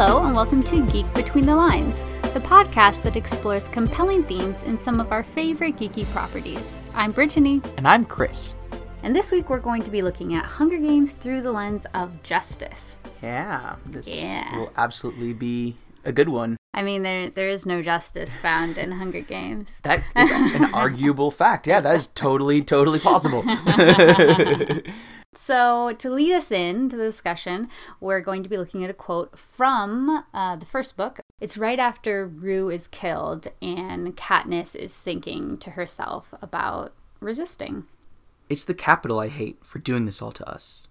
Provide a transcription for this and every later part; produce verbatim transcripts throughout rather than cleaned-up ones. Hello and welcome to Geek Between the Lines, the podcast that explores compelling themes in some of our favorite geeky properties. I'm Brittany. And I'm Chris. And this week we're going to be looking at Hunger Games through the lens of justice. Yeah, this yeah. will absolutely be a good one. I mean, there there is no justice found in Hunger Games. That is an arguable fact. Yeah, that is totally, totally possible. So to lead us into the discussion, we're going to be looking at a quote from uh, the first book. It's right after Rue is killed and Katniss is thinking to herself about resisting. It's the Capitol I hate for doing this all to us.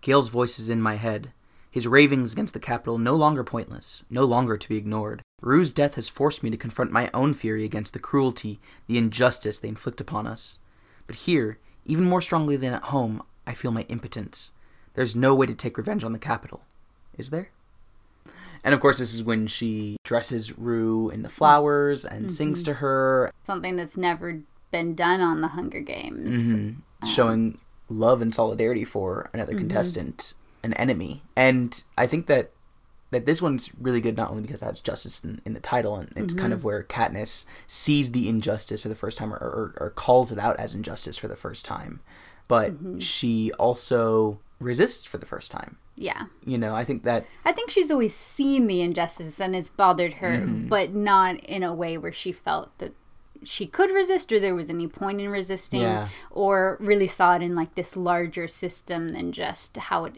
Gale's voice is in my head. His ravings against the Capitol no longer pointless, no longer to be ignored. Rue's death has forced me to confront my own fury against the cruelty, the injustice they inflict upon us. But here, even more strongly than at home, I feel my impotence. There's no way to take revenge on the Capitol. Is there? And of course, this is when she dresses Rue in the flowers and mm-hmm. sings to her. Something that's never been done on the Hunger Games. Mm-hmm. Um, Showing love and solidarity for another mm-hmm. contestant, an enemy. And I think that, that this one's really good not only because it has justice in, in the title, and it's mm-hmm. kind of where Katniss sees the injustice for the first time or, or, or calls it out as injustice for the first time. But mm-hmm. she also resists for the first time. Yeah. You know, I think that... I think she's always seen the injustice and it's bothered her, mm-hmm. but not in a way where she felt that she could resist or there was any point in resisting yeah. or really saw it in like this larger system than just how it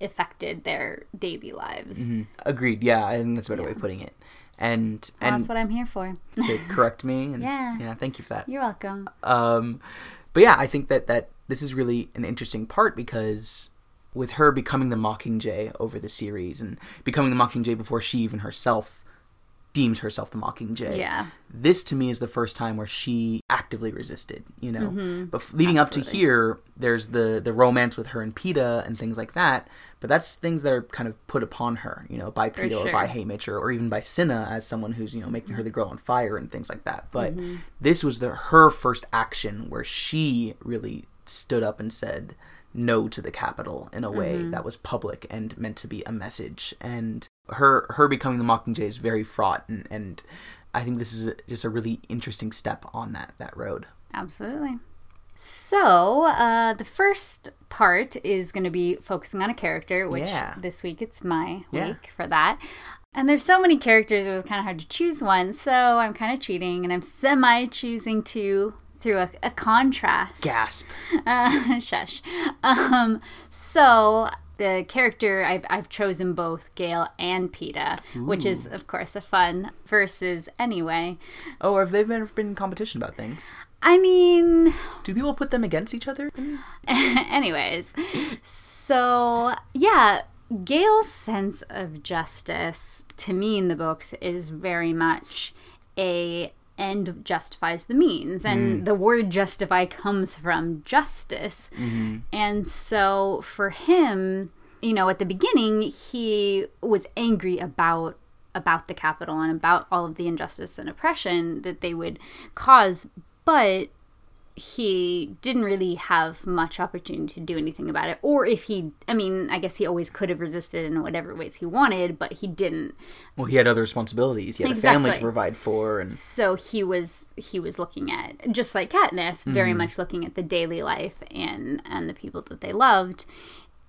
affected their daily lives. Mm-hmm. Agreed. Yeah, I think that's a better yeah. way of putting it. And, well, and that's what I'm here for. To correct me. And, yeah. Yeah, thank you for that. You're welcome. Um, but yeah, I think that that... This is really an interesting part because with her becoming the Mockingjay over the series and becoming the Mockingjay before she even herself deems herself the Mockingjay, yeah. this to me is the first time where she actively resisted, you know. Mm-hmm. But leading Absolutely. Up to here, there's the, the romance with her and Peeta and things like that, but that's things that are kind of put upon her, you know, by Peeta sure. or by Haymitch or, or even by Cinna as someone who's, you know, making her the girl on fire and things like that. But mm-hmm. this was the her first action where she really... stood up and said no to the Capitol in a way mm-hmm. that was public and meant to be a message. And her her becoming the Mockingjay is very fraught, and, and I think this is a, just a really interesting step on that that road. Absolutely. So uh, the first part is going to be focusing on a character, which yeah. this week it's my yeah. week for that. And there's so many characters, it was kind of hard to choose one, so I'm kind of cheating, and I'm semi-choosing two through a, a contrast. Gasp. Uh, shush. Um, so the character, I've I've chosen both Gale and Peeta, Ooh. Which is, of course, a fun versus anyway. Oh, or have they ever been in competition about things? I mean... Do people put them against each other? Anyways. So, yeah, Gale's sense of justice, to me in the books, is very much a... end justifies the means, and mm. the word justify comes from justice. Mm-hmm. And so for him, you know, at the beginning he was angry about about the Capitol and about all of the injustice and oppression that they would cause, but he didn't really have much opportunity to do anything about it. Or if he, I mean, I guess he always could have resisted in whatever ways he wanted, but he didn't. Well, he had other responsibilities. He had exactly. a family to provide for. And so he was he was looking at, just like Katniss, mm-hmm. very much looking at the daily life and, and the people that they loved.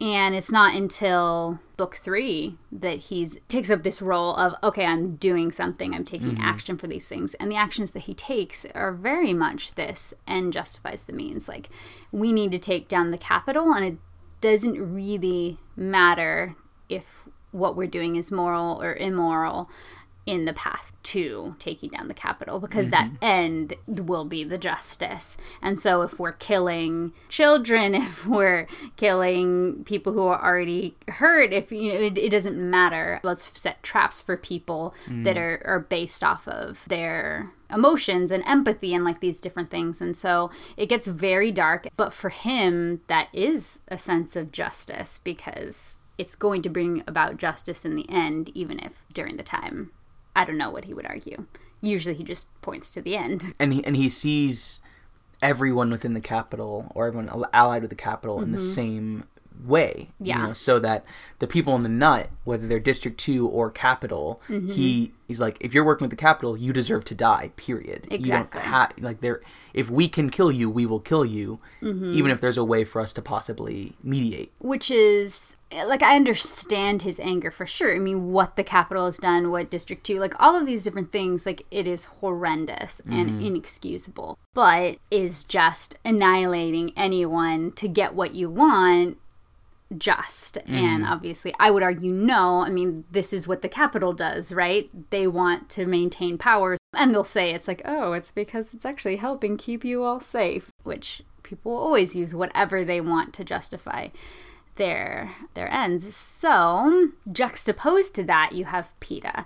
And it's not until book three that he's takes up this role of, okay, I'm doing something. I'm taking mm-hmm. action for these things. And the actions that he takes are very much this and justifies the means. Like, we need to take down the Capitol, and it doesn't really matter if what we're doing is moral or immoral in the path to taking down the Capitol, because mm-hmm. that end will be the justice. And so if we're killing children, if we're killing people who are already hurt, if you know, it, it doesn't matter. Let's set traps for people mm. that are, are based off of their emotions and empathy and like these different things. And so it gets very dark, but for him, that is a sense of justice, because it's going to bring about justice in the end, even if during the time I don't know what he would argue. Usually he just points to the end. And he, and he sees everyone within the Capitol, or everyone allied with the Capitol mm-hmm. in the same way. Yeah. You know, so that the people in the nut, whether they're District two or Capitol, mm-hmm. he he's like, if you're working with the Capitol, you deserve to die, period. Exactly. You don't ha- like there, if we can kill you, we will kill you, mm-hmm. even if there's a way for us to possibly mediate. Which is, like, I understand his anger for sure. I mean, what the Capitol has done, what District two, like, all of these different things, like, it is horrendous mm-hmm. and inexcusable. But is just annihilating anyone to get what you want just mm. and obviously I would argue no. I mean, this is what the Capitol does, right? They want to maintain power, and they'll say it's like, oh, it's because it's actually helping keep you all safe, which people always use whatever they want to justify their their ends. So juxtaposed to that, you have Peeta,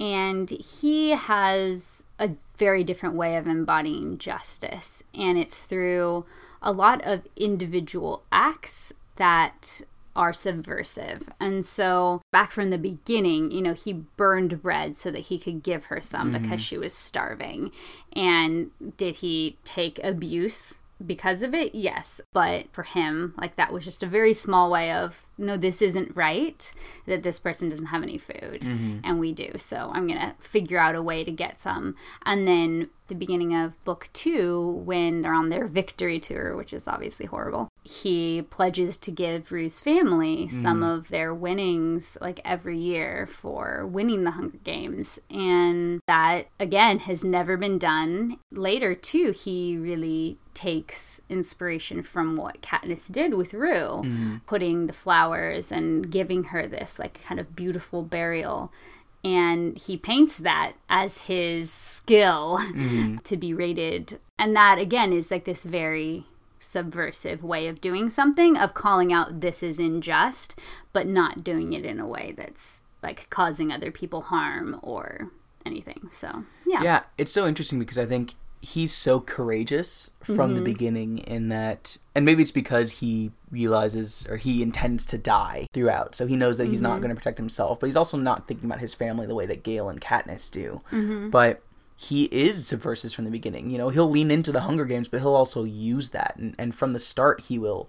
and he has a very different way of embodying justice, and it's through a lot of individual acts that are subversive. And so back from the beginning, you know, he burned bread so that he could give her some mm. because she was starving. And did he take abuse because of it? Yes. But for him, like, that was just a very small way of, no, this isn't right, that this person doesn't have any food. Mm-hmm. And we do. So I'm going to figure out a way to get some. And then the beginning of book two, when they're on their victory tour, which is obviously horrible, he pledges to give Rue's family mm. some of their winnings, like, every year for winning the Hunger Games. And that, again, has never been done. Later, too, he really takes inspiration from what Katniss did with Rue, mm. putting the flowers and giving her this, like, kind of beautiful burial. And he paints that as his skill mm. to be rated. And that, again, is, like, this very subversive way of doing something, of calling out this is unjust, but not doing it in a way that's, like, causing other people harm or anything. So yeah yeah it's so interesting because I think he's so courageous from mm-hmm. the beginning in that, and maybe it's because he realizes, or he intends to die throughout, so he knows that he's mm-hmm. not going to protect himself, but he's also not thinking about his family the way that Gale and Katniss do. Mm-hmm. But he is subversive from the beginning. You know, he'll lean into the Hunger Games, but he'll also use that. And, and from the start, he will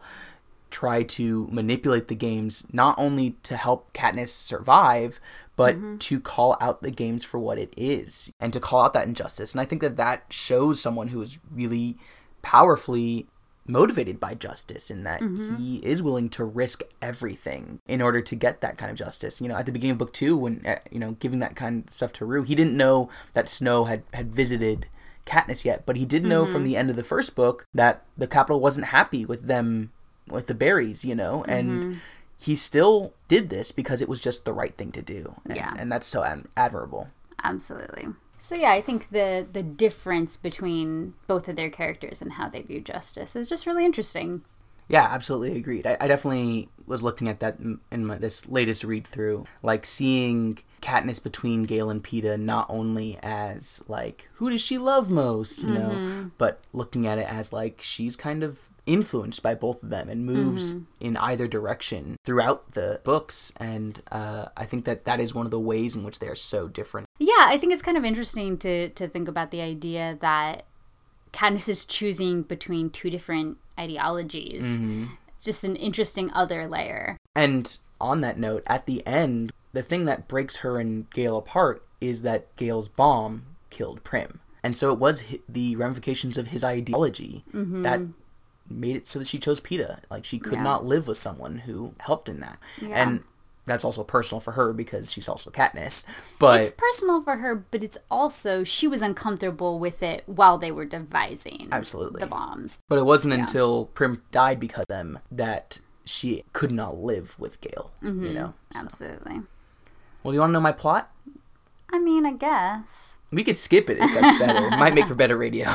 try to manipulate the games, not only to help Katniss survive, but mm-hmm. to call out the games for what it is and to call out that injustice. And I think that that shows someone who is really powerfully motivated by justice, in that mm-hmm. he is willing to risk everything in order to get that kind of justice. You know, at the beginning of book two, when, uh, you know, giving that kind of stuff to Rue, he didn't know that Snow had, had visited Katniss yet, but he did know mm-hmm. from the end of the first book that the Capitol wasn't happy with them, with the berries, you know, and mm-hmm. he still did this because it was just the right thing to do. And, yeah. and that's so ad- admirable. Absolutely. So yeah, I think the, the difference between both of their characters and how they view justice is just really interesting. Yeah, absolutely agreed. I, I definitely was looking at that in my, this latest read-through, like seeing Katniss between Gale and Peeta not only as, like, who does she love most, you mm-hmm. know, but looking at it as, like, she's kind of influenced by both of them and moves mm-hmm. in either direction throughout the books. And uh, I think that that is one of the ways in which they are so different. Yeah, I think it's kind of interesting to to think about the idea that Katniss is choosing between two different ideologies. Mm-hmm. Just an interesting other layer. And on that note, at the end, the thing that breaks her and Gale apart is that Gale's bomb killed Prim. And so it was the ramifications of his ideology mm-hmm. that made it so that she chose Peeta. Like, she could yeah. not live with someone who helped in that. Yeah. And that's also personal for her because she's also Katniss. But it's personal for her, but it's also, she was uncomfortable with it while they were devising absolutely. The bombs. But it wasn't yeah. until Prim died because of them that she could not live with Gale, mm-hmm. you know? So. Absolutely. Well, do you want to know my plot? I mean, I guess. We could skip it if that's better. It might make for better radio.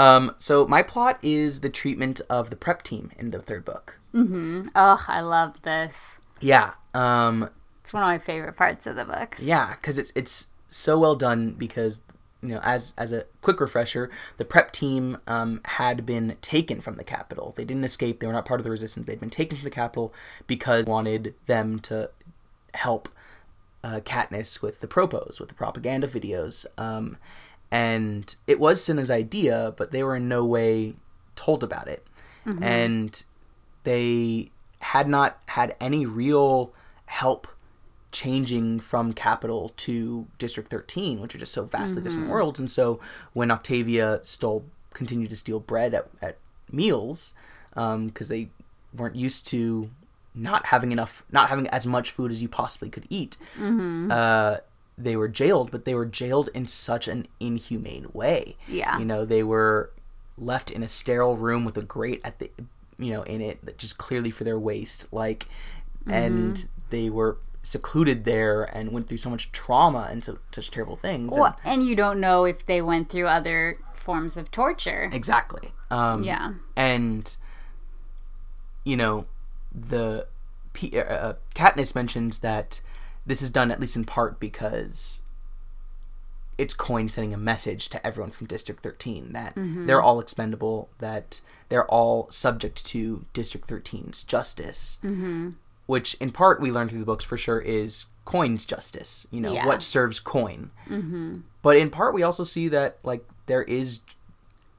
Um, so my plot is the treatment of the prep team in the third book. Mm-hmm. Oh, I love this. Yeah. Um, it's one of my favorite parts of the books. Yeah, because it's it's so well done because, you know, as as a quick refresher, the prep team um, had been taken from the Capitol. They didn't escape. They were not part of the resistance. They'd been taken from the Capitol because they wanted them to help uh, Katniss with the propos, with the propaganda videos. Um And it was Cinna's idea, but they were in no way told about it. Mm-hmm. And they had not had any real help changing from Capitol to District thirteen, which are just so vastly mm-hmm. different worlds. And so when Octavia stole, continued to steal bread at, at meals, um, 'cause they weren't used to not having enough, not having as much food as you possibly could eat, mm-hmm. uh, they were jailed, but they were jailed in such an inhumane way. Yeah. You know, they were left in a sterile room with a grate at the, you know, in it, that just clearly for their waist, like, mm-hmm. and they were secluded there and went through so much trauma and so, such terrible things. Well, and, and you don't know if they went through other forms of torture. Exactly. Um, yeah. And, you know, the uh, Katniss mentions that this is done at least in part because it's Coin sending a message to everyone from District thirteen that mm-hmm. they're all expendable, that they're all subject to District thirteen's justice, mm-hmm. which in part we learn through the books for sure is Coin's justice, you know, yeah. what serves Coin. Mm-hmm. But in part we also see that, like, there is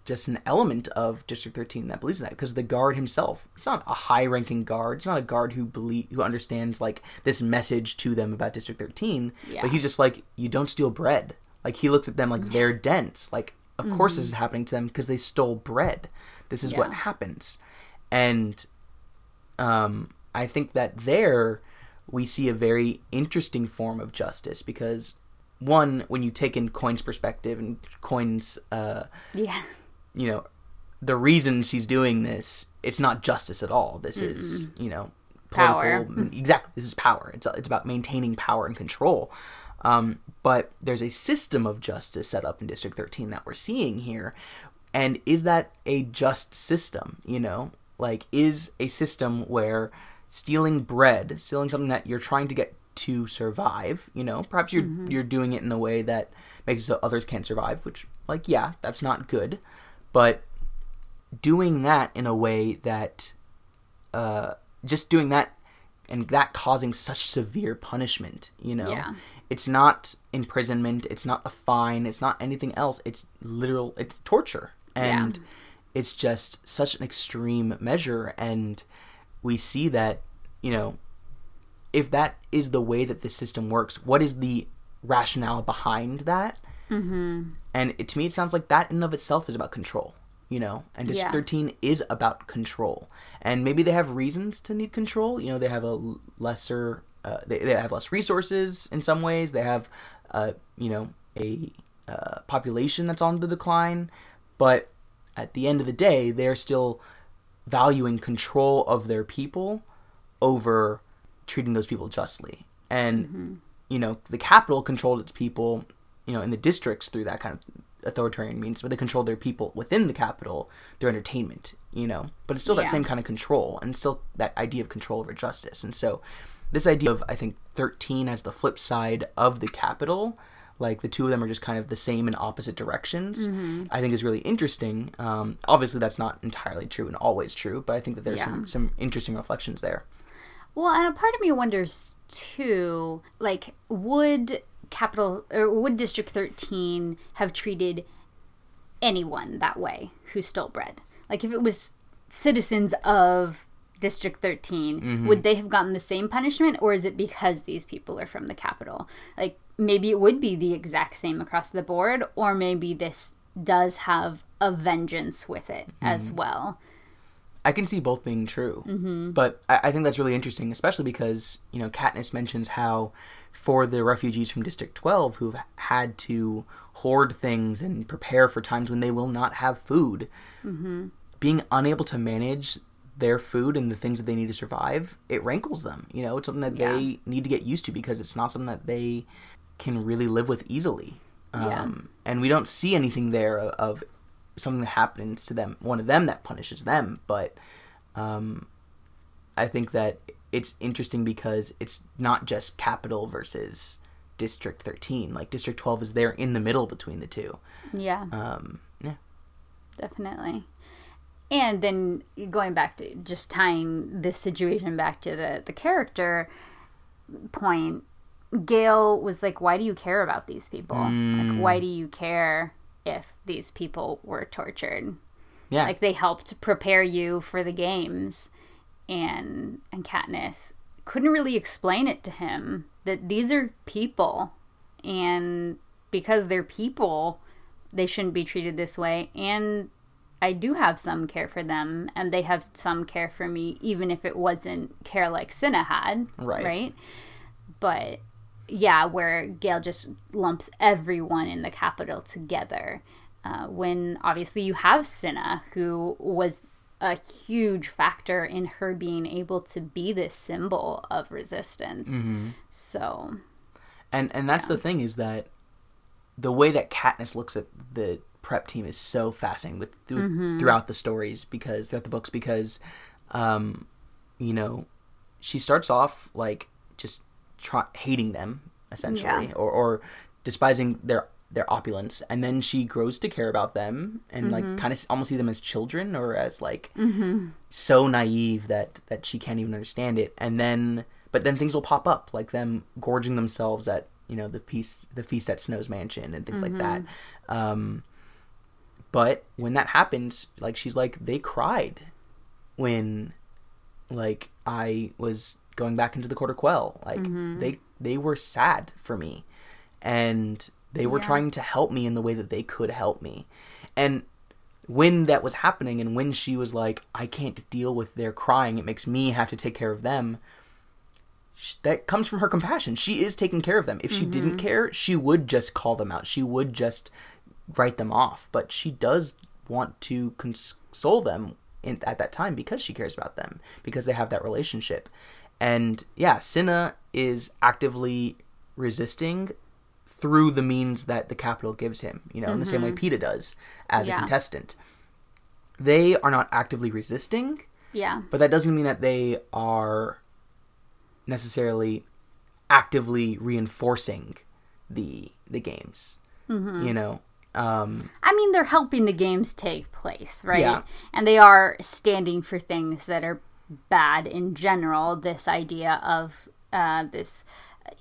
just an element of District thirteen that believes in that, because the guard himself, it's not a high-ranking guard, it's not a guard who believe, who understands, like, this message to them about District thirteen, yeah. but he's just like, you don't steal bread. Like, he looks at them like they're dense. Like, of mm-hmm. course this is happening to them because they stole bread. This is yeah. what happens. And um, I think that there we see a very interesting form of justice, because, one, when you take in Coin's perspective and Coin's, uh, yeah. you know, the reason she's doing this, it's not justice at all. This mm-hmm. is, you know, political. Power. Exactly. This is power. It's it's about maintaining power and control. Um, but there's a system of justice set up in District thirteen that we're seeing here. And is that a just system, you know? Like, is a system where stealing bread, stealing something that you're trying to get to survive, you know, perhaps you're mm-hmm. you're doing it in a way that makes it so others can't survive, which, like, yeah, that's not good. But doing that in a way that, uh, just doing that and that causing such severe punishment, you know? Yeah. It's not imprisonment, it's not a fine, it's not anything else. It's literal, it's torture. And yeah. it's just such an extreme measure. And we see that, you know, if that is the way that the system works, what is the rationale behind that? Mm-hmm. And it, to me, it sounds like that in and of itself is about control, you know? And District yeah. thirteen is about control. And maybe they have reasons to need control. You know, they have a lesser... Uh, they, they have less resources in some ways. They have, uh, you know, a uh, population that's on the decline. But at the end of the day, they're still valuing control of their people over treating those people justly. And, mm-hmm. you know, the Capitol controlled its people, you know, in the districts through that kind of authoritarian means, but they controlled their people within the Capitol through entertainment, you know. But it's still yeah. that same kind of control, and still that idea of control over justice. And so... this idea of, I think, thirteen as the flip side of the Capitol, like the two of them are just kind of the same in opposite directions, mm-hmm. I think is really interesting. Um, obviously, that's not entirely true and always true, but I think that there's yeah. some, some interesting reflections there. Well, and a part of me wonders, too, like, would Capitol, or would District thirteen have treated anyone that way who stole bread? Like, if it was citizens of... District thirteen, mm-hmm. would they have gotten the same punishment, or is it because these people are from the Capitol? Like, maybe it would be the exact same across the board, or maybe this does have a vengeance with it mm-hmm. as well. I can see both being true, mm-hmm. but I-, I think that's really interesting, especially because, you know, Katniss mentions how for the refugees from District twelve who've had to hoard things and prepare for times when they will not have food, mm-hmm. being unable to manage their food and the things that they need to survive, it rankles them. You know, it's something that yeah. they need to get used to, because it's not something that they can really live with easily. Um, yeah. And we don't see anything there of something that happens to them, one of them that punishes them. But um, I think that it's interesting because it's not just Capitol versus District thirteen. Like, District twelve is there in the middle between the two. Yeah. Um, yeah. Definitely. And then going back to just tying this situation back to the, the character point, Gale was like, why do you care about these people? Mm. Like, why do you care if these people were tortured? Yeah. Like, they helped prepare you for the games. and and Katniss couldn't really explain it to him that these are people, and because they're people, they shouldn't be treated this way. And I do have some care for them, and they have some care for me, even if it wasn't care like Cinna had, right? right? But yeah, where Gale just lumps everyone in the Capitol together, uh, when obviously you have Cinna, who was a huge factor in her being able to be this symbol of resistance. Mm-hmm. So, and and that's yeah. the thing is that the way that Katniss looks at the prep team is so fascinating with th- mm-hmm. throughout the stories, because throughout the books, because um, you know, she starts off like just try- hating them essentially, yeah. or, or despising their their opulence, and then she grows to care about them and mm-hmm. like kind of almost see them as children, or as like mm-hmm. so naive that that she can't even understand it. And then but then things will pop up, like them gorging themselves at, you know, the feast the feast at Snow's mansion and things mm-hmm. like that. Um but when that happens, like, she's like, they cried when, like, I was going back into the Quarter Quell, like mm-hmm. they they were sad for me, and they were yeah. trying to help me in the way that they could help me. And when that was happening, and when she was like, I can't deal with their crying, it makes me have to take care of them, she, that comes from her compassion. She is taking care of them. If mm-hmm. she didn't care, she would just call them out. She would just write them off. But she does want to console them in, at that time, because she cares about them, because they have that relationship. And yeah, Cinna is actively resisting through the means that the Capitol gives him, you know, mm-hmm. in the same way Peeta does as yeah. a contestant. They are not actively resisting, yeah, but that doesn't mean that they are necessarily actively reinforcing the the games, mm-hmm. you know. Um, I mean, they're helping the games take place, right? Yeah. And they are standing for things that are bad in general. This idea of uh, this...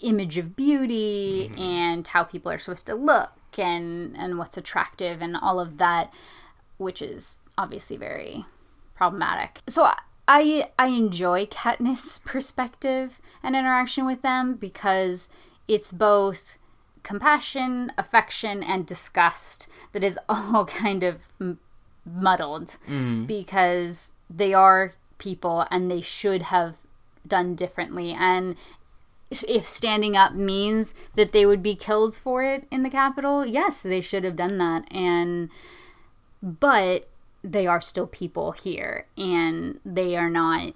image of beauty mm-hmm. and how people are supposed to look and and what's attractive and all of that, which is obviously very problematic. So I I enjoy Katniss' perspective and interaction with them, because it's both compassion, affection, and disgust that is all kind of m- muddled mm-hmm. because they are people and they should have done differently, and if standing up means that they would be killed for it in the Capitol, yes, they should have done that. And but they are still people here, and they are not,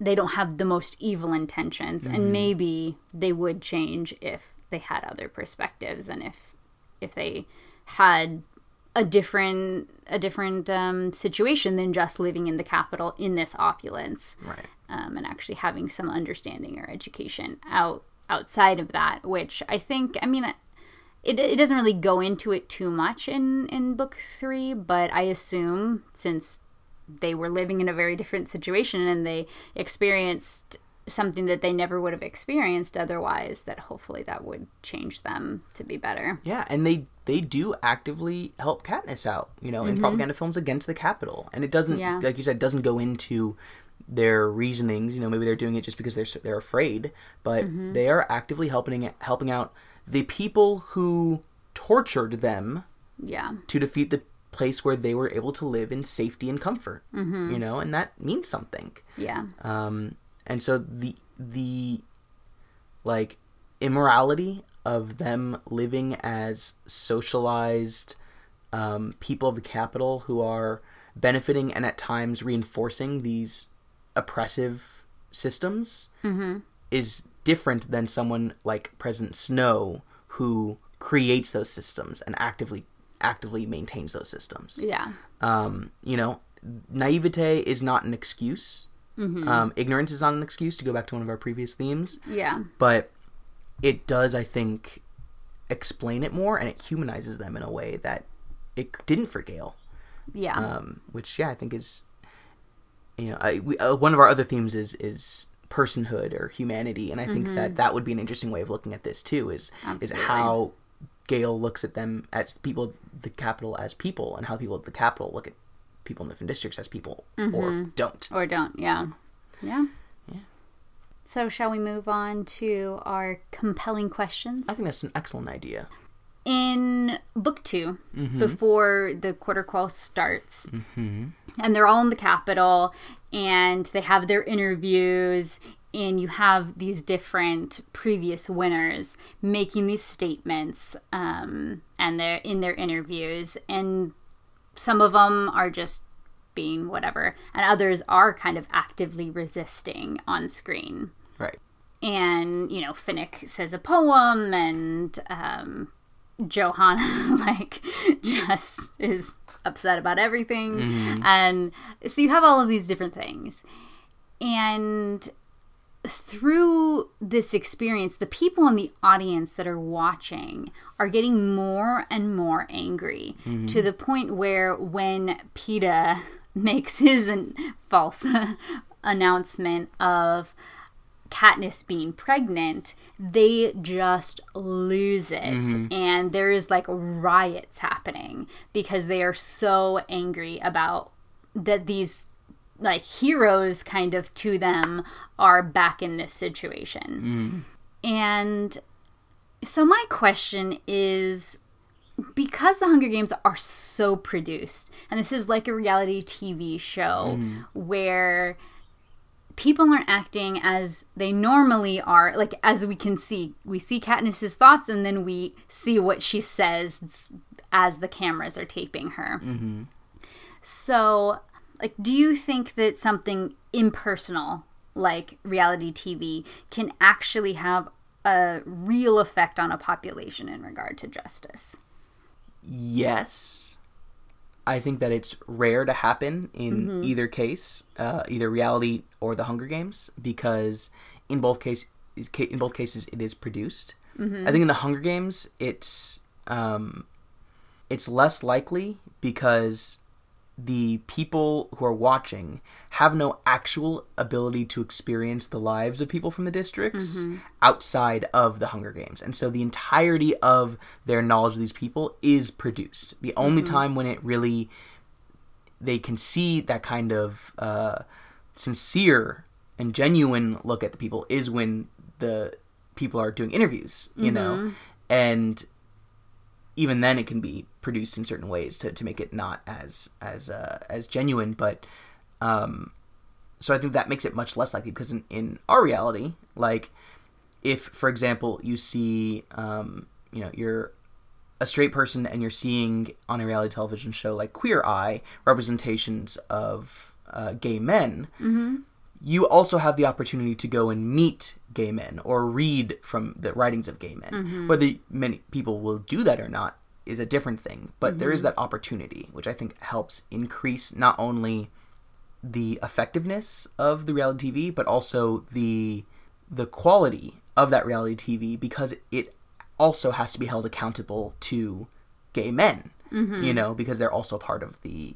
they don't have the most evil intentions. Mm-hmm. And maybe they would change if they had other perspectives, and if if they had a different a different um, situation than just living in the Capitol in this opulence. Right. Um, and actually having some understanding or education out outside of that, which I think, I mean, it it doesn't really go into it too much in, in book three, but I assume since they were living in a very different situation and they experienced something that they never would have experienced otherwise, that hopefully that would change them to be better. Yeah, and they, they do actively help Katniss out, you know, in mm-hmm. propaganda films against the Capitol. And it doesn't, yeah. like you said, doesn't go into their reasonings, you know, maybe they're doing it just because they're they're afraid, but mm-hmm. they are actively helping helping out the people who tortured them, yeah, to defeat the place where they were able to live in safety and comfort, mm-hmm. you know, and that means something, yeah. Um, and so the the like immorality of them living as socialized um, people of the Capitol who are benefiting and at times reinforcing these oppressive systems mm-hmm. is different than someone like President Snow, who creates those systems and actively actively maintains those systems. Yeah. Um, you know, naivete is not an excuse. Mm-hmm. Um, ignorance is not an excuse, to go back to one of our previous themes. Yeah. But it does, I think, explain it more, and it humanizes them in a way that it didn't for Gale. Yeah. Um, which, yeah, I think is... You know, I, we, uh, one of our other themes is is personhood or humanity, and I think mm-hmm. that that would be an interesting way of looking at this too. Is Absolutely. Is how Gale looks at them as people, of the Capitol as people, and how people at the Capitol look at people in different districts as people mm-hmm. or don't or don't. Yeah. So, Yeah. Yeah. So shall we move on to our compelling questions? I think that's an excellent idea. In book two, mm-hmm. before the Quarter Quell starts, mm-hmm. and they're all in the Capitol, and they have their interviews, and you have these different previous winners making these statements, um, and they're in their interviews, and some of them are just being whatever, and others are kind of actively resisting on screen. Right. And, you know, Finnick says a poem, and, um... Johanna, like, just is upset about everything. Mm-hmm. And so you have all of these different things. And through this experience, the people in the audience that are watching are getting more and more angry, mm-hmm. to the point where when Peeta makes his an- false announcement of Katniss being pregnant, they just lose it. Mm-hmm. And there is like riots happening because they are so angry about that these like heroes kind of to them are back in this situation. Mm-hmm. And so my question is, because the Hunger Games are so produced, and this is like a reality T V show, mm-hmm. where people aren't acting as they normally are. Like, as we can see, we see Katniss's thoughts, and then we see what she says as the cameras are taping her. Mm-hmm. So, like, do you think that something impersonal, like reality T V, can actually have a real effect on a population in regard to justice? Yes. I think that it's rare to happen in mm-hmm. either case, uh, either reality or the Hunger Games, because in both case in both cases it is produced. Mm-hmm. I think in the Hunger Games it's um, it's less likely because the people who are watching have no actual ability to experience the lives of people from the districts mm-hmm. outside of the Hunger Games. And so the entirety of their knowledge of these people is produced. The only mm-hmm. time when it really, they can see that kind of uh, sincere and genuine look at the people is when the people are doing interviews, you mm-hmm. know, and even then it can be produced in certain ways to, to make it not as as uh, as genuine. But um, so I think that makes it much less likely, because in, in our reality, like if, for example, you see, um, you know, you're a straight person and you're seeing on a reality television show like Queer Eye representations of uh, gay men, mm-hmm. you also have the opportunity to go and meet gay men or read from the writings of gay men. Mm-hmm. Whether many people will do that or not is a different thing, but mm-hmm. there is that opportunity, which I think helps increase not only the effectiveness of the reality T V, but also the the quality of that reality T V, because it also has to be held accountable to gay men, mm-hmm. you know, because they're also part of the...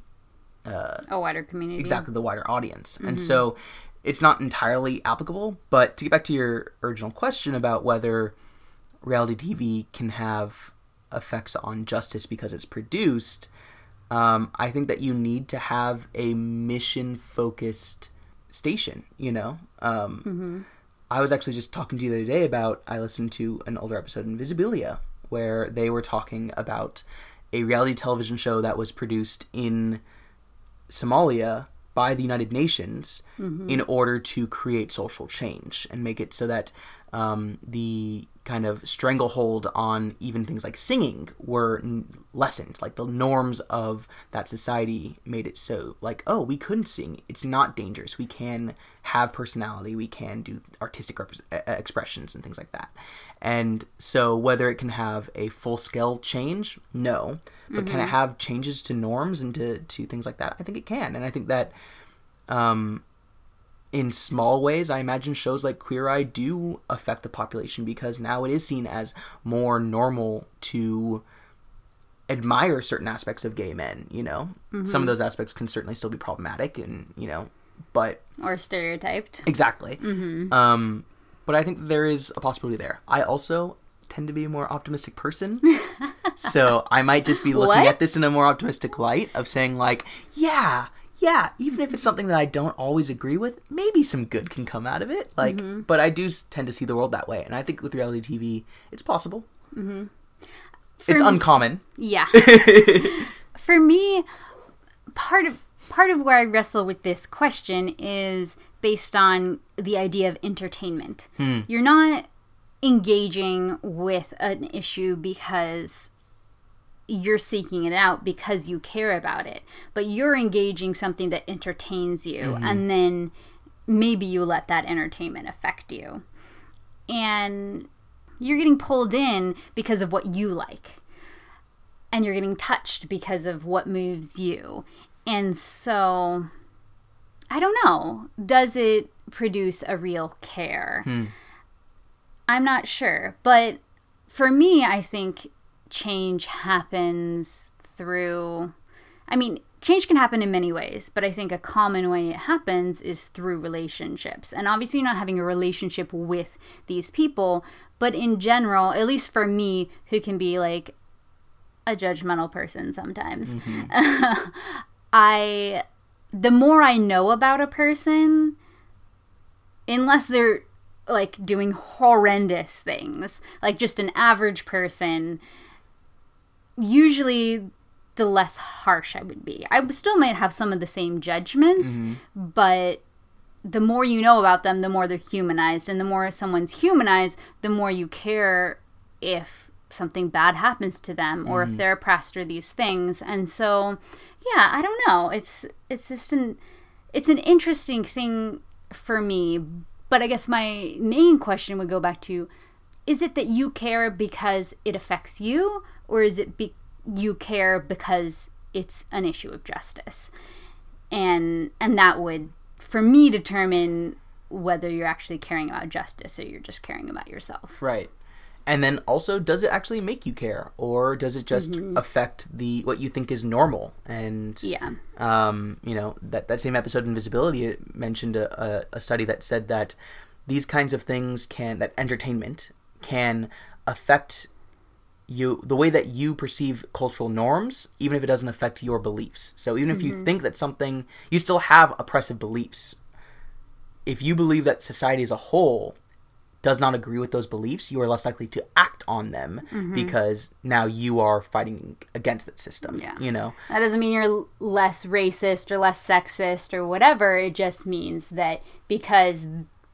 Uh, a wider community. Exactly, the wider audience. Mm-hmm. And so it's not entirely applicable, but to get back to your original question about whether reality T V can have effects on justice because it's produced, um, I think that you need to have a mission-focused station, you know? Um, mm-hmm. I was actually just talking to you the other day about, I listened to an older episode, Invisibilia, where they were talking about a reality television show that was produced in Somalia by the United Nations mm-hmm. in order to create social change and make it so that um, the kind of stranglehold on even things like singing were n- lessened. Like the norms of that society made it so like, oh, we couldn't sing. It's not dangerous. We can have personality. We can do artistic rep- expressions and things like that. And so whether it can have a full-scale change, no. But mm-hmm. can it have changes to norms and to, to things like that? I think it can. And I think that um, in small ways, I imagine shows like Queer Eye do affect the population, because now it is seen as more normal to admire certain aspects of gay men, you know? Mm-hmm. Some of those aspects can certainly still be problematic and, you know, but... Or stereotyped. Exactly. Mm-hmm. Um, but I think there is a possibility there. I also tend to be a more optimistic person. So I might just be looking what? at this in a more optimistic light of saying like, yeah, yeah, even if it's something that I don't always agree with, maybe some good can come out of it. Like, mm-hmm. But I do tend to see the world that way. And I think with reality T V, it's possible. Mm-hmm. It's me, uncommon. Yeah. For me, part of part of where I wrestle with this question is based on the idea of entertainment. Hmm. You're not engaging with an issue because you're seeking it out because you care about it, but you're engaging something that entertains you, mm-hmm. and then maybe you let that entertainment affect you. And you're getting pulled in because of what you like, and you're getting touched because of what moves you. And so, I don't know, does it produce a real care? Hmm. I'm not sure, but for me, I think change happens through, I mean, change can happen in many ways, but I think a common way it happens is through relationships. And obviously you're not having a relationship with these people, but in general, at least for me, who can be like a judgmental person sometimes, mm-hmm. I, the more I know about a person, unless they're like doing horrendous things, like just an average person, usually the less harsh I would be. I still might have some of the same judgments, mm-hmm. but the more you know about them, the more they're humanized. And the more someone's humanized, the more you care if something bad happens to them or mm. if they're oppressed or these things. And so, yeah, I don't know. It's it's just an, it's an interesting thing for me. But I guess my main question would go back to, is it that you care because it affects you, or is it be- you care because it's an issue of justice? And and that would, for me, determine whether you're actually caring about justice or you're just caring about yourself. Right. And then also, does it actually make you care, or does it just mm-hmm. affect the what you think is normal? And yeah, um, you know, that, that same episode Invisibilia mentioned a, a, a study that said that these kinds of things can that entertainment can affect you, the way that you perceive cultural norms, even if it doesn't affect your beliefs. So even if mm-hmm. you think that something, you still have oppressive beliefs. If you believe that society as a whole does not agree with those beliefs, you are less likely to act on them mm-hmm. because now you are fighting against that system, yeah. you know? That doesn't mean you're less racist or less sexist or whatever. It just means that because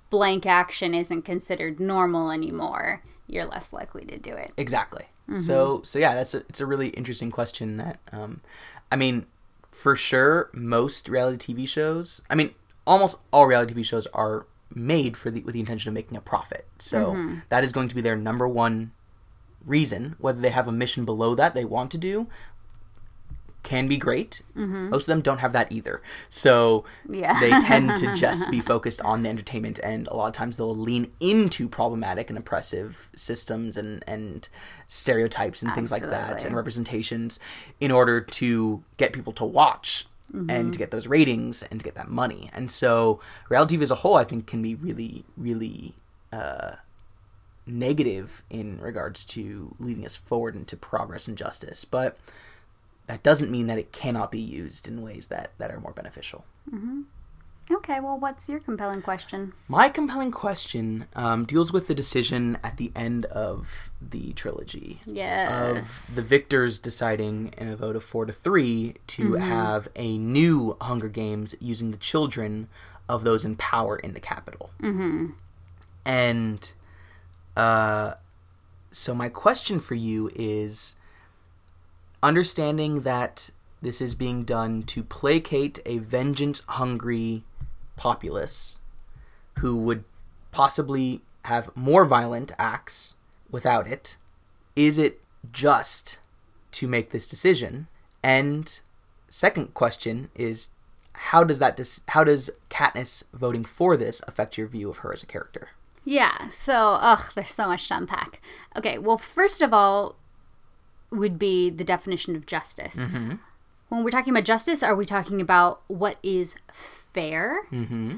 blank action isn't considered normal anymore, you're less likely to do it. Exactly. Mm-hmm. So, so yeah, that's a, it's a really interesting question that, um, I mean, for sure, most reality T V shows, I mean, almost all reality T V shows are made for the with the intention of making a profit. So mm-hmm. that is going to be their number one reason. Whether they have a mission below that they want to do can be great. Mm-hmm. Most of them don't have that either. So yeah. they tend to just be focused on the entertainment, and a lot of times they'll lean into problematic and oppressive systems and, and stereotypes and Absolutely. Things like that and representations in order to get people to watch. Mm-hmm. And to get those ratings and to get that money. And so reality T V as a whole, I think, can be really, really uh, negative in regards to leading us forward into progress and justice. But that doesn't mean that it cannot be used in ways that, that are more beneficial. Mm-hmm. Okay, well, what's your compelling question? My compelling question um, deals with the decision at the end of the trilogy. Yes. Of the victors deciding in a vote of four to three to mm-hmm. have a new Hunger Games using the children of those in power in the Capitol. Mm-hmm. And uh, so my question for you is, understanding that this is being done to placate a vengeance-hungry populace who would possibly have more violent acts without it, is it just to make this decision? And second question is, how does that dis- how does Katniss voting for this affect your view of her as a character? Yeah, so, ugh, there's so much to unpack. Okay, well, first of all would be the definition of justice. Mm-hmm. When we're talking about justice, are we talking about what is fair? Mm-hmm.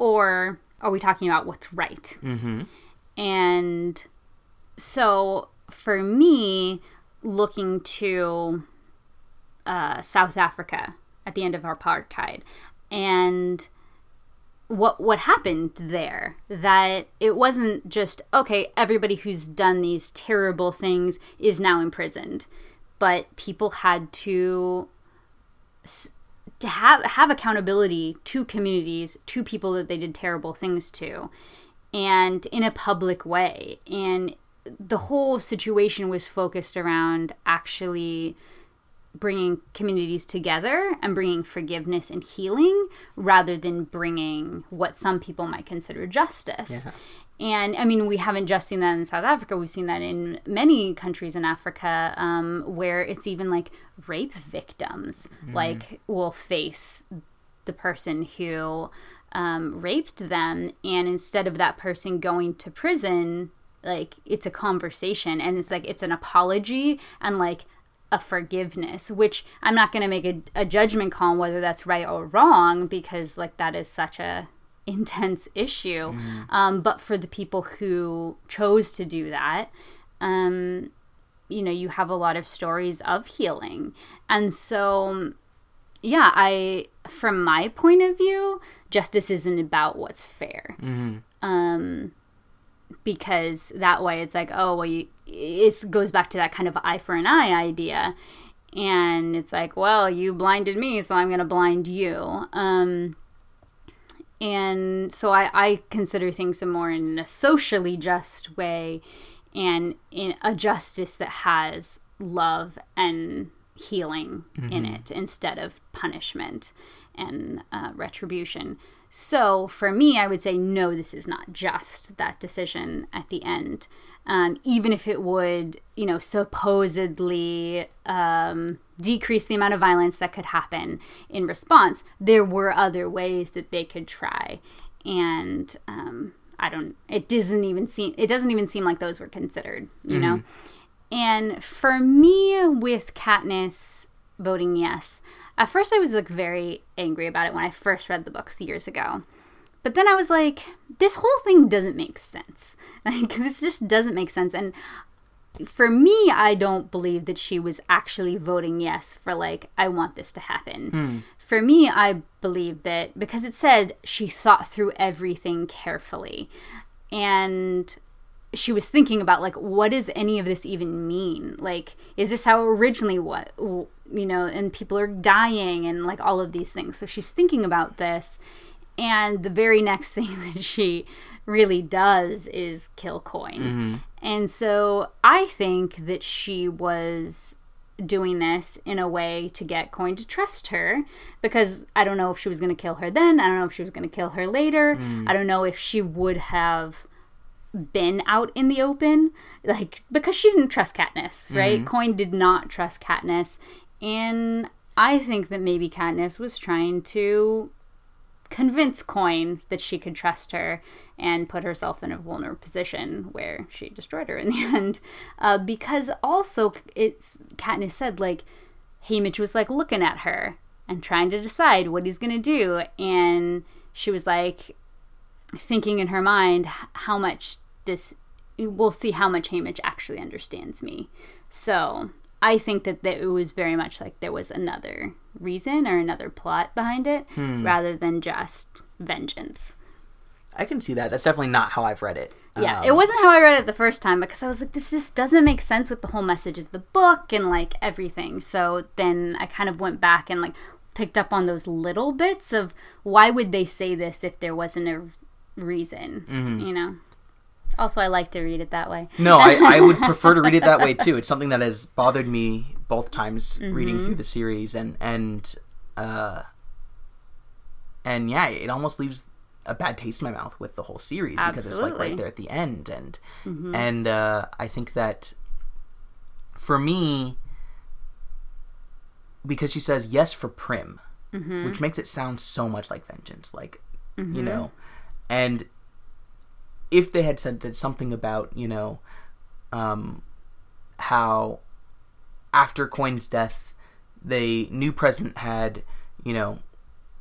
Or are we talking about what's right? Mm-hmm. And so for me, looking to uh, South Africa at the end of apartheid, and what what happened there, that it wasn't just, okay, everybody who's done these terrible things is now imprisoned, but people had to to have have accountability to communities, to people that they did terrible things to, and in a public way. And the whole situation was focused around actually bringing communities together and bringing forgiveness and healing, rather than bringing what some people might consider justice. Yeah. And, I mean, we haven't just seen that in South Africa. We've seen that in many countries in Africa, um, where it's even, like, rape victims, mm-hmm. like, will face the person who um, raped them. And instead of that person going to prison, like, it's a conversation. And it's, like, it's an apology and, like, a forgiveness, which I'm not going to make a, a judgment call on whether that's right or wrong, because, like, that is such a intense issue. Mm. Um, but for the people who chose to do that, um, you know, you have a lot of stories of healing. And so, yeah, I, from my point of view, justice isn't about what's fair. Mm-hmm. Um, because that way it's like, oh, well, you, it goes back to that kind of eye for an eye idea. And it's like, well, you blinded me, so I'm going to blind you. Um, And so I, I consider things more in a socially just way, and in a justice that has love and healing mm-hmm. in it, instead of punishment and uh, retribution. So for me, I would say, no, this is not just, that decision at the end. Um, even if it would, you know, supposedly um, decrease the amount of violence that could happen in response, there were other ways that they could try. And um, I don't, it doesn't even seem, it doesn't even seem like those were considered, you mm. know. And for me, with Katniss voting yes, at first I was, like, very angry about it when I first read the books years ago. But then I was like, this whole thing doesn't make sense. Like, this just doesn't make sense. And for me, I don't believe that she was actually voting yes for, like, I want this to happen. Mm. For me, I believe that, because it said she thought through everything carefully. And she was thinking about, like, what does any of this even mean? Like, is this how originally what, you know, and people are dying and, like, all of these things. So she's thinking about this. And the very next thing that she really does is kill Coin. Mm-hmm. And so I think that she was doing this in a way to get Coin to trust her, because I don't know if she was going to kill her then. I don't know if she was going to kill her later. Mm. I don't know if she would have been out in the open, like, because she didn't trust Katniss, right? Mm-hmm. Coin did not trust Katniss, and I think that maybe Katniss was trying to convince Coin that she could trust her and put herself in a vulnerable position where she destroyed her in the end, uh, because also it's Katniss said, like, Haymitch was, like, looking at her and trying to decide what he's gonna do, and she was, like, thinking in her mind, how much does, we'll see how much Haymitch actually understands me. So I think that, that it was very much like there was another reason or another plot behind it, hmm. rather than just vengeance. I can see that. That's definitely not how I've read it. Yeah, um, it wasn't how I read it the first time, because I was like, this just doesn't make sense with the whole message of the book and, like, everything. So then I kind of went back and, like, picked up on those little bits of why would they say this if there wasn't a reason, mm-hmm. you know. Also, I like to read it that way. No, I, I would prefer to read it that way too. It's something that has bothered me both times mm-hmm. reading through the series, and and uh, and yeah, it almost leaves a bad taste in my mouth with the whole series. Absolutely. Because it's, like, right there at the end, and mm-hmm. and uh, I think that for me, because she says yes for Prim, mm-hmm. which makes it sound so much like vengeance, like mm-hmm. you know. And if they had said something about, you know, um, how after Coin's death, the new president had, you know,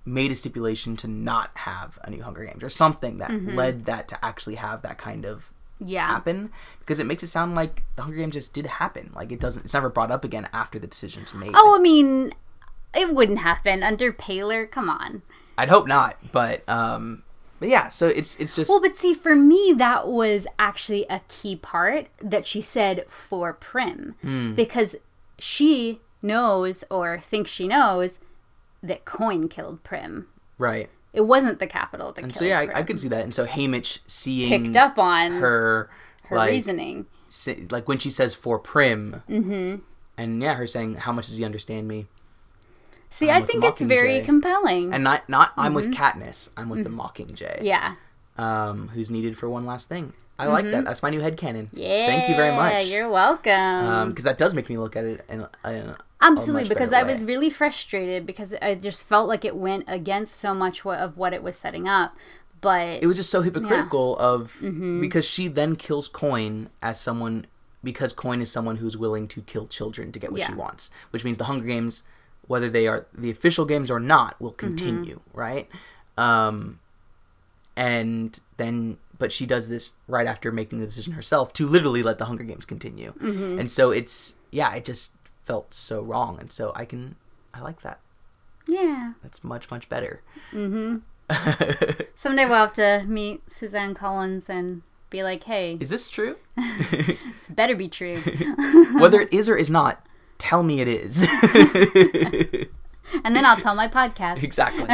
made a stipulation to not have a new Hunger Games or something that mm-hmm. led that to actually have that kind of yeah. happen, because it makes it sound like the Hunger Games just did happen. Like, it doesn't, it's never brought up again after the decision's made. Oh, I mean, it wouldn't happen under Paler. Come on. I'd hope not, but um, but yeah. So it's it's just well, but see, for me, that was actually a key part that she said for Prim mm. because she knows or thinks she knows that Coin killed Prim. Right. It wasn't the Capitol that and killed so yeah, Prim. I, I could see that. And so Haymitch seeing picked up on her her like, reasoning, si- like when she says for Prim, mm-hmm. and yeah, her saying, "How much does he understand me?" See, I'm I think it's very compelling. And not, not mm-hmm. I'm with Katniss. I'm with mm-hmm. the Mockingjay. Yeah. Um, who's needed for one last thing. I mm-hmm. like that. That's my new headcanon. Yeah. Thank you very much. You're welcome. Because um, that does make me look at it in, in absolutely, because I was really frustrated because I just felt like it went against so much of what it was setting up. But it was just so hypocritical yeah. of mm-hmm. because she then kills Coin as someone because Coin is someone who's willing to kill children to get what yeah. she wants, which means the Hunger Games, whether they are the official games or not, will continue, mm-hmm. right? Um, and then, but she does this right after making the decision herself to literally let the Hunger Games continue. Mm-hmm. And so it's, yeah, it just felt so wrong. And so I can, I like that. Yeah. That's much, much better. Mm-hmm. Someday we'll have to meet Suzanne Collins and be like, hey. Is this true? This better be true. Whether it is or is not, tell me it is. And then I'll tell my podcast. Exactly.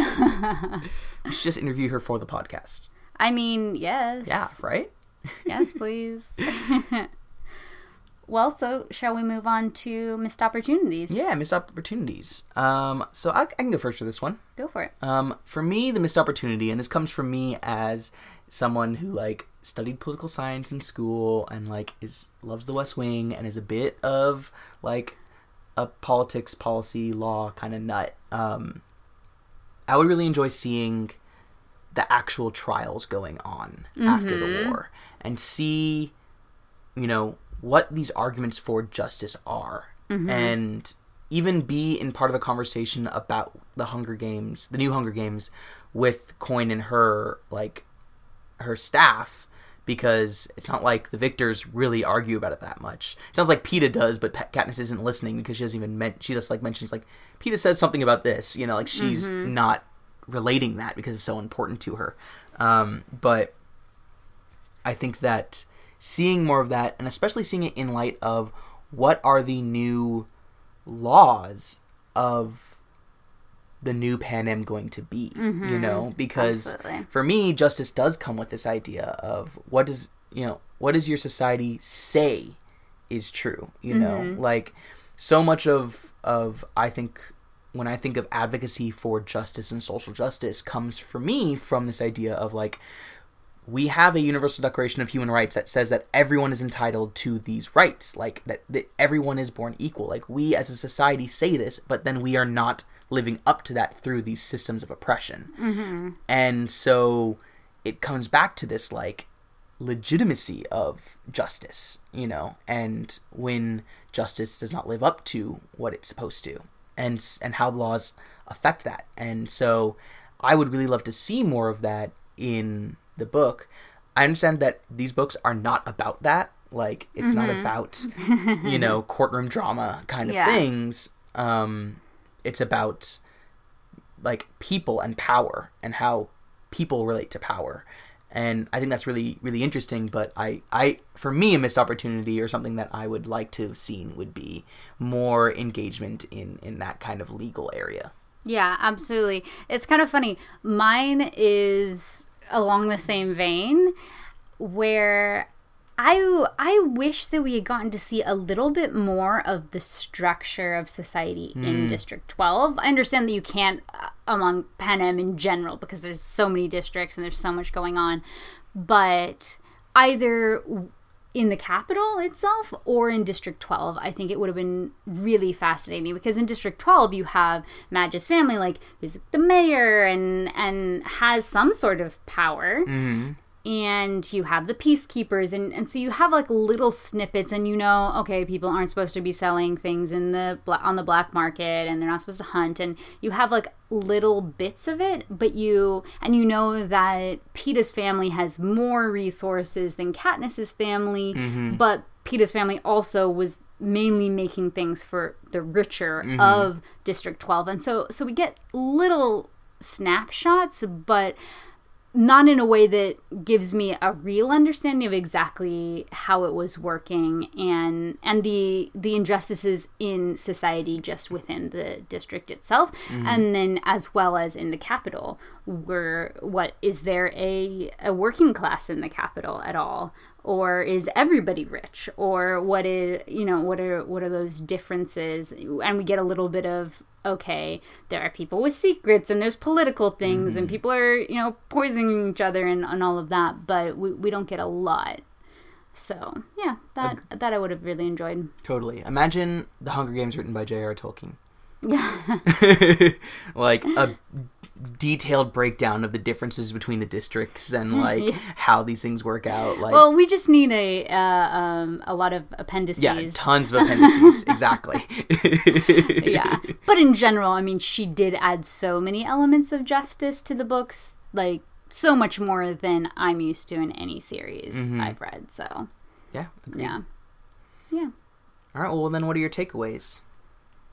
We should just interview her for the podcast. I mean, yes. Yeah, right? Yes, please. Well, so shall we move on to missed opportunities? Yeah, missed opportunities. Um, so I, I can go first for this one. Go for it. Um, for me, the missed opportunity, and this comes from me as someone who, like, studied political science in school and, like, is loves the West Wing and is a bit of, like, a politics, policy, law kind of nut. Um, I would really enjoy seeing the actual trials going on mm-hmm. after the war and see, you know, what these arguments for justice are mm-hmm. and even be in part of a conversation about the Hunger Games, the new Hunger Games with Coin and her, like, her staff, because it's not like the victors really argue about it that much. It sounds like Peeta does, but Katniss isn't listening because she doesn't even men- she just like mentions like Peeta says something about this, you know, like she's mm-hmm. not relating that because it's so important to her. Um, but I think that seeing more of that, and especially seeing it in light of what are the new laws of the new Panem going to be, mm-hmm. you know, because absolutely. For me, justice does come with this idea of what does, you know, what does your society say is true? You mm-hmm. know, like so much of, of, I think when I think of advocacy for justice and social justice comes for me from this idea of like, we have a Universal Declaration of Human Rights that says that everyone is entitled to these rights, like that, that everyone is born equal. Like we as a society say this, but then we are not living up to that through these systems of oppression. Mm-hmm. And so it comes back to this like legitimacy of justice, you know, and when justice does not live up to what it's supposed to and and how laws affect that. And so I would really love to see more of that in the book. I understand that these books are not about that. Like it's mm-hmm. not about, you know, courtroom drama kind of yeah. things. Um, It's about, like, people and power and how people relate to power. And I think that's really, really interesting. But I, I for me, a missed opportunity or something that I would like to have seen would be more engagement in, in that kind of legal area. Yeah, absolutely. It's kind of funny. Mine is along the same vein where I, I wish that we had gotten to see a little bit more of the structure of society mm. in District twelve. I understand that you can't uh, among Panem in general because there's so many districts and there's so much going on. But either in the Capitol itself or in District twelve, I think it would have been really fascinating because in District twelve you have Madge's family, like who's the mayor and, and has some sort of power. Mm-hmm. And you have the peacekeepers, and, and so you have like little snippets, and you know, okay, people aren't supposed to be selling things in the on the black market, and they're not supposed to hunt, and you have like little bits of it, but you and you know that Peeta's family has more resources than Katniss's family, mm-hmm. but Peeta's family also was mainly making things for the richer mm-hmm. of District twelve. And so, so we get little snapshots, but not in a way that gives me a real understanding of exactly how it was working and and the the injustices in society just within the district itself. Mm. And then as well as in the Capitol, where what is there a, a working class in the Capitol at all? Or is everybody rich? Or what is, you know, what are what are those differences? And we get a little bit of, okay, there are people with secrets and there's political things mm-hmm. and people are, you know, poisoning each other and, and all of that, but we, we don't get a lot. So yeah, that okay. that I would have really enjoyed. Totally. Imagine the Hunger Games written by J R R Tolkien. Like a detailed breakdown of the differences between the districts and like yeah. how these things work out. Like, well, we just need a uh, um, a lot of appendices. Yeah, tons of appendices. Exactly. Yeah, but in general, I mean, she did add so many elements of justice to the books, like so much more than I'm used to in any series mm-hmm. I've read. So yeah, agreed. yeah, yeah. All right. Well, then, what are your takeaways?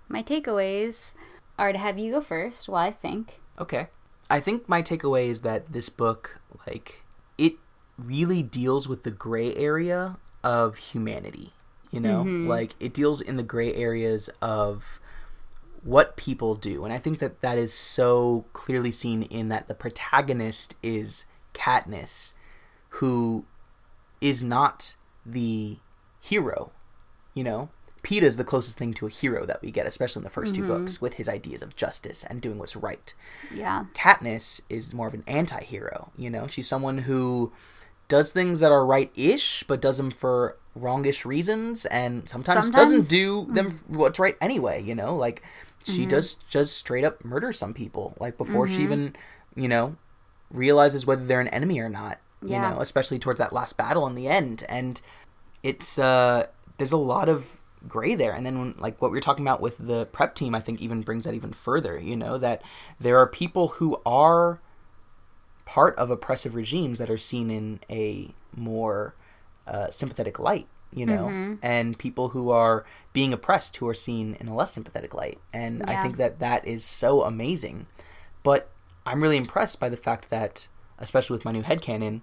My takeaways are to have you go first while I think. Okay. I think my takeaway is that this book, like, it really deals with the gray area of humanity, you know? Mm-hmm. Like, it deals in the gray areas of what people do. And I think that that is so clearly seen in that the protagonist is Katniss, who is not the hero, you know? Peeta is the closest thing to a hero that we get, especially in the first mm-hmm. two books, with his ideas of justice and doing what's right. Yeah. Katniss is more of an anti-hero, you know? She's someone who does things that are right-ish, but does them for wrongish reasons, and sometimes, sometimes. doesn't do them mm-hmm. what's right anyway, you know? Like, she mm-hmm. does just straight-up murder some people, like, before mm-hmm. she even, you know, realizes whether they're an enemy or not, yeah. you know? Especially towards that last battle in the end. And it's, uh, there's a lot of gray there. And then when, like what we were talking about with the prep team, I think even brings that even further, you know, that there are people who are part of oppressive regimes that are seen in a more uh, sympathetic light, you know, mm-hmm. and people who are being oppressed who are seen in a less sympathetic light. And yeah. I think that that is so amazing. But I'm really impressed by the fact that, especially with my new headcanon,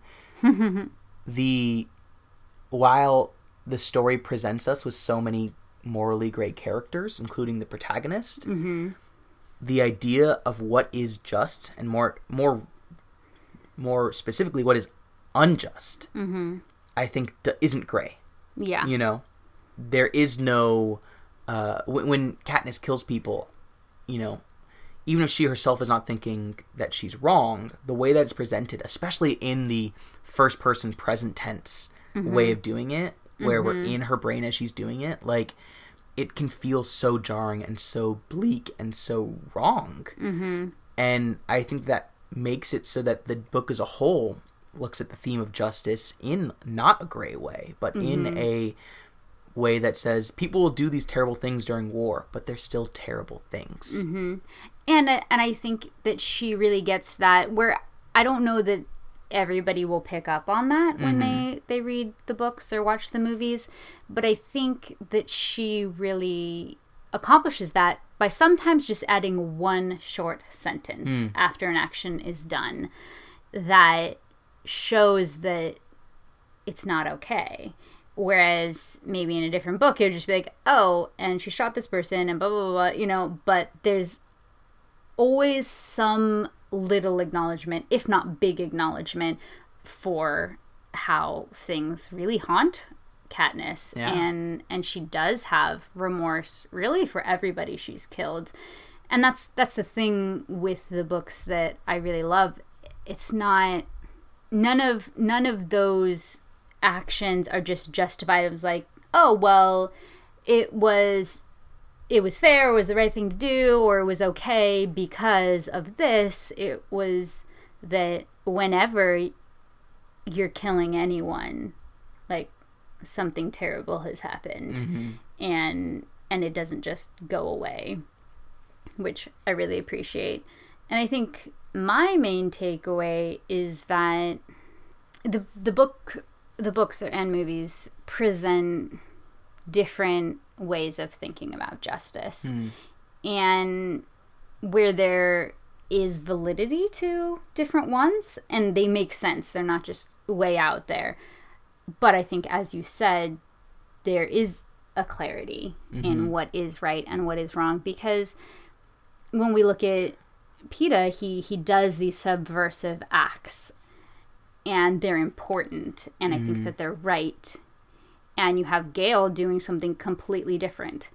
the, while the story presents us with so many morally gray characters, including the protagonist. Mm-hmm. The idea of what is just, and more more, more specifically, what is unjust, mm-hmm. I think d- isn't gray. Yeah. You know? There is no... Uh, w- when Katniss kills people, you know, even if she herself is not thinking that she's wrong, the way that it's presented, especially in the first-person present tense mm-hmm. way of doing it, where mm-hmm. we're in her brain as she's doing it, like, it can feel so jarring and so bleak and so wrong. Mm-hmm. And I think that makes it so that the book as a whole looks at the theme of justice in not a gray way, but mm-hmm. in a way that says people will do these terrible things during war, but they're still terrible things. Mm-hmm. And, and I think that she really gets that, where I don't know that everybody will pick up on that when mm-hmm. they, they read the books or watch the movies. But I think that she really accomplishes that by sometimes just adding one short sentence mm. after an action is done that shows that it's not okay. Whereas maybe in a different book, it would just be like, oh, and she shot this person and blah, blah, blah, you know. But there's always some little acknowledgement, if not big acknowledgement, for how things really haunt Katniss. Yeah. And and she does have remorse really for everybody she's killed. And that's that's the thing with the books that I really love. It's not none of none of those actions are just justified. It was like, oh well, it was it was fair, or was the right thing to do, or it was okay because of this. It was that whenever you're killing anyone, like, something terrible has happened mm-hmm. and and it doesn't just go away, which I really appreciate. And I think my main takeaway is that the the book the books and movies present different ways of thinking about justice. Mm. And where there is validity to different ones, and they make sense. They're not just way out there. But I think, as you said, there is a clarity mm-hmm. in what is right and what is wrong. Because when we look at Peeta, he, he does these subversive acts, and they're important, and I mm. think that they're right. And you have Gale doing something completely different.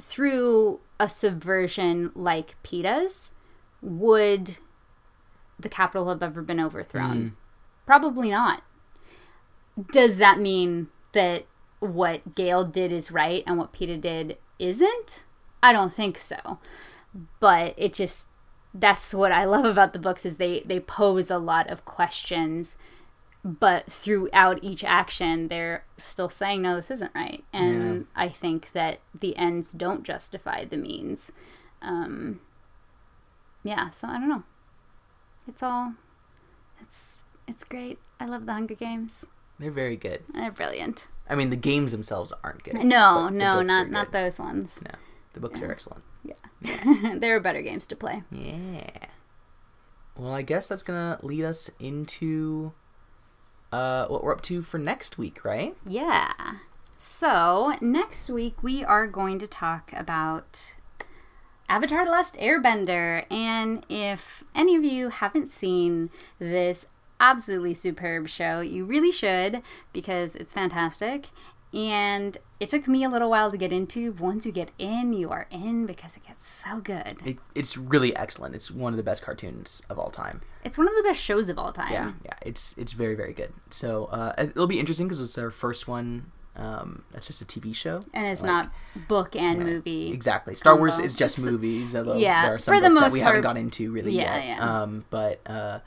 Through a subversion like Peeta's, would the Capitol have ever been overthrown? Mm. Probably not. Does that mean that what Gale did is right and what Peeta did isn't? I don't think so. But it just, that's what I love about the books, is they, they pose a lot of questions, but throughout each action, they're still saying, no, this isn't right. And yeah. I think that the ends don't justify the means. Um, yeah, so I don't know. It's all, it's, it's great. I love the Hunger Games. They're very good. They're brilliant. I mean, the games themselves aren't good. No, no, not not those ones. No, the books yeah. are excellent. Yeah. yeah. There are better games to play. Yeah. Well, I guess that's going to lead us into uh, what we're up to for next week, right? Yeah. So, next week we are going to talk about Avatar: The Last Airbender. And if any of you haven't seen this absolutely superb show, you really should, because it's fantastic. And it took me a little while to get into. Once you get in, you are in, because it gets so good. It, it's really excellent. It's one of the best cartoons of all time. It's one of the best shows of all time. Yeah, yeah. It's it's very, very good. So uh, it'll be interesting because it's their first one. Um, that's just a T V show. And it's like, not book and yeah, movie. Exactly. Star combo. Wars is just movies, although yeah, there are some for the most that we part, haven't gone into really yeah, yet. Yeah. Um, but uh,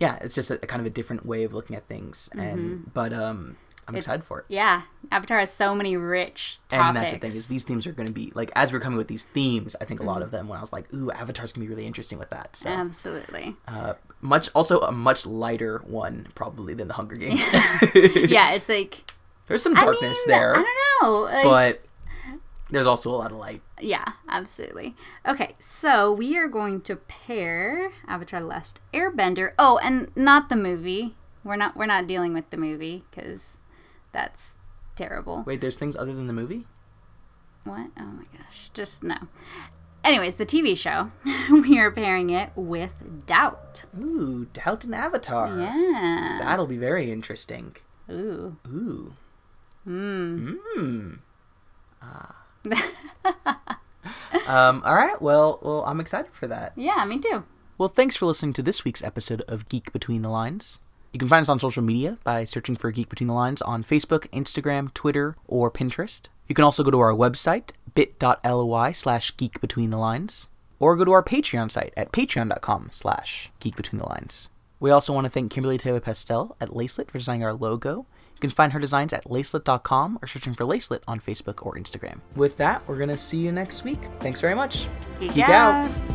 yeah, it's just a, a kind of a different way of looking at things. Mm-hmm. And But... Um, I'm excited for it. Yeah. Avatar has so many rich topics. And that's the thing, is these themes are going to be, like, as we're coming with these themes, I think a mm-hmm. lot of them, when I was like, ooh, Avatar's going to be really interesting with that. So, absolutely. Uh, much, also a much lighter one, probably, than the Hunger Games. Yeah, it's like... There's some darkness I mean, there. I don't know. Like, but there's also a lot of light. Yeah, absolutely. Okay, so we are going to pair Avatar: The Last Airbender. Oh, and not the movie. We're not, we're not dealing with the movie, because... That's terrible. Wait, there's things other than the movie? What? Oh my gosh. Just no. Anyways, the T V show, we are pairing it with Doubt. Ooh, Doubt and Avatar. Yeah. That'll be very interesting. Ooh. Ooh. Mmm. Mmm. Ah. um, all right. Well, well, I'm excited for that. Yeah, me too. Well, thanks for listening to this week's episode of Geek Between the Lines. You can find us on social media by searching for Geek Between the Lines on Facebook, Instagram, Twitter, or Pinterest. You can also go to our website, bit.ly slash Geek Between the Lines, or go to our Patreon site at patreon.com slash Geek Between the Lines. We also want to thank Kimberly Taylor Pastel at Lacelet for designing our logo. You can find her designs at lacelet dot com or searching for Lacelet on Facebook or Instagram. With that, we're going to see you next week. Thanks very much. Geek, Geek out. out.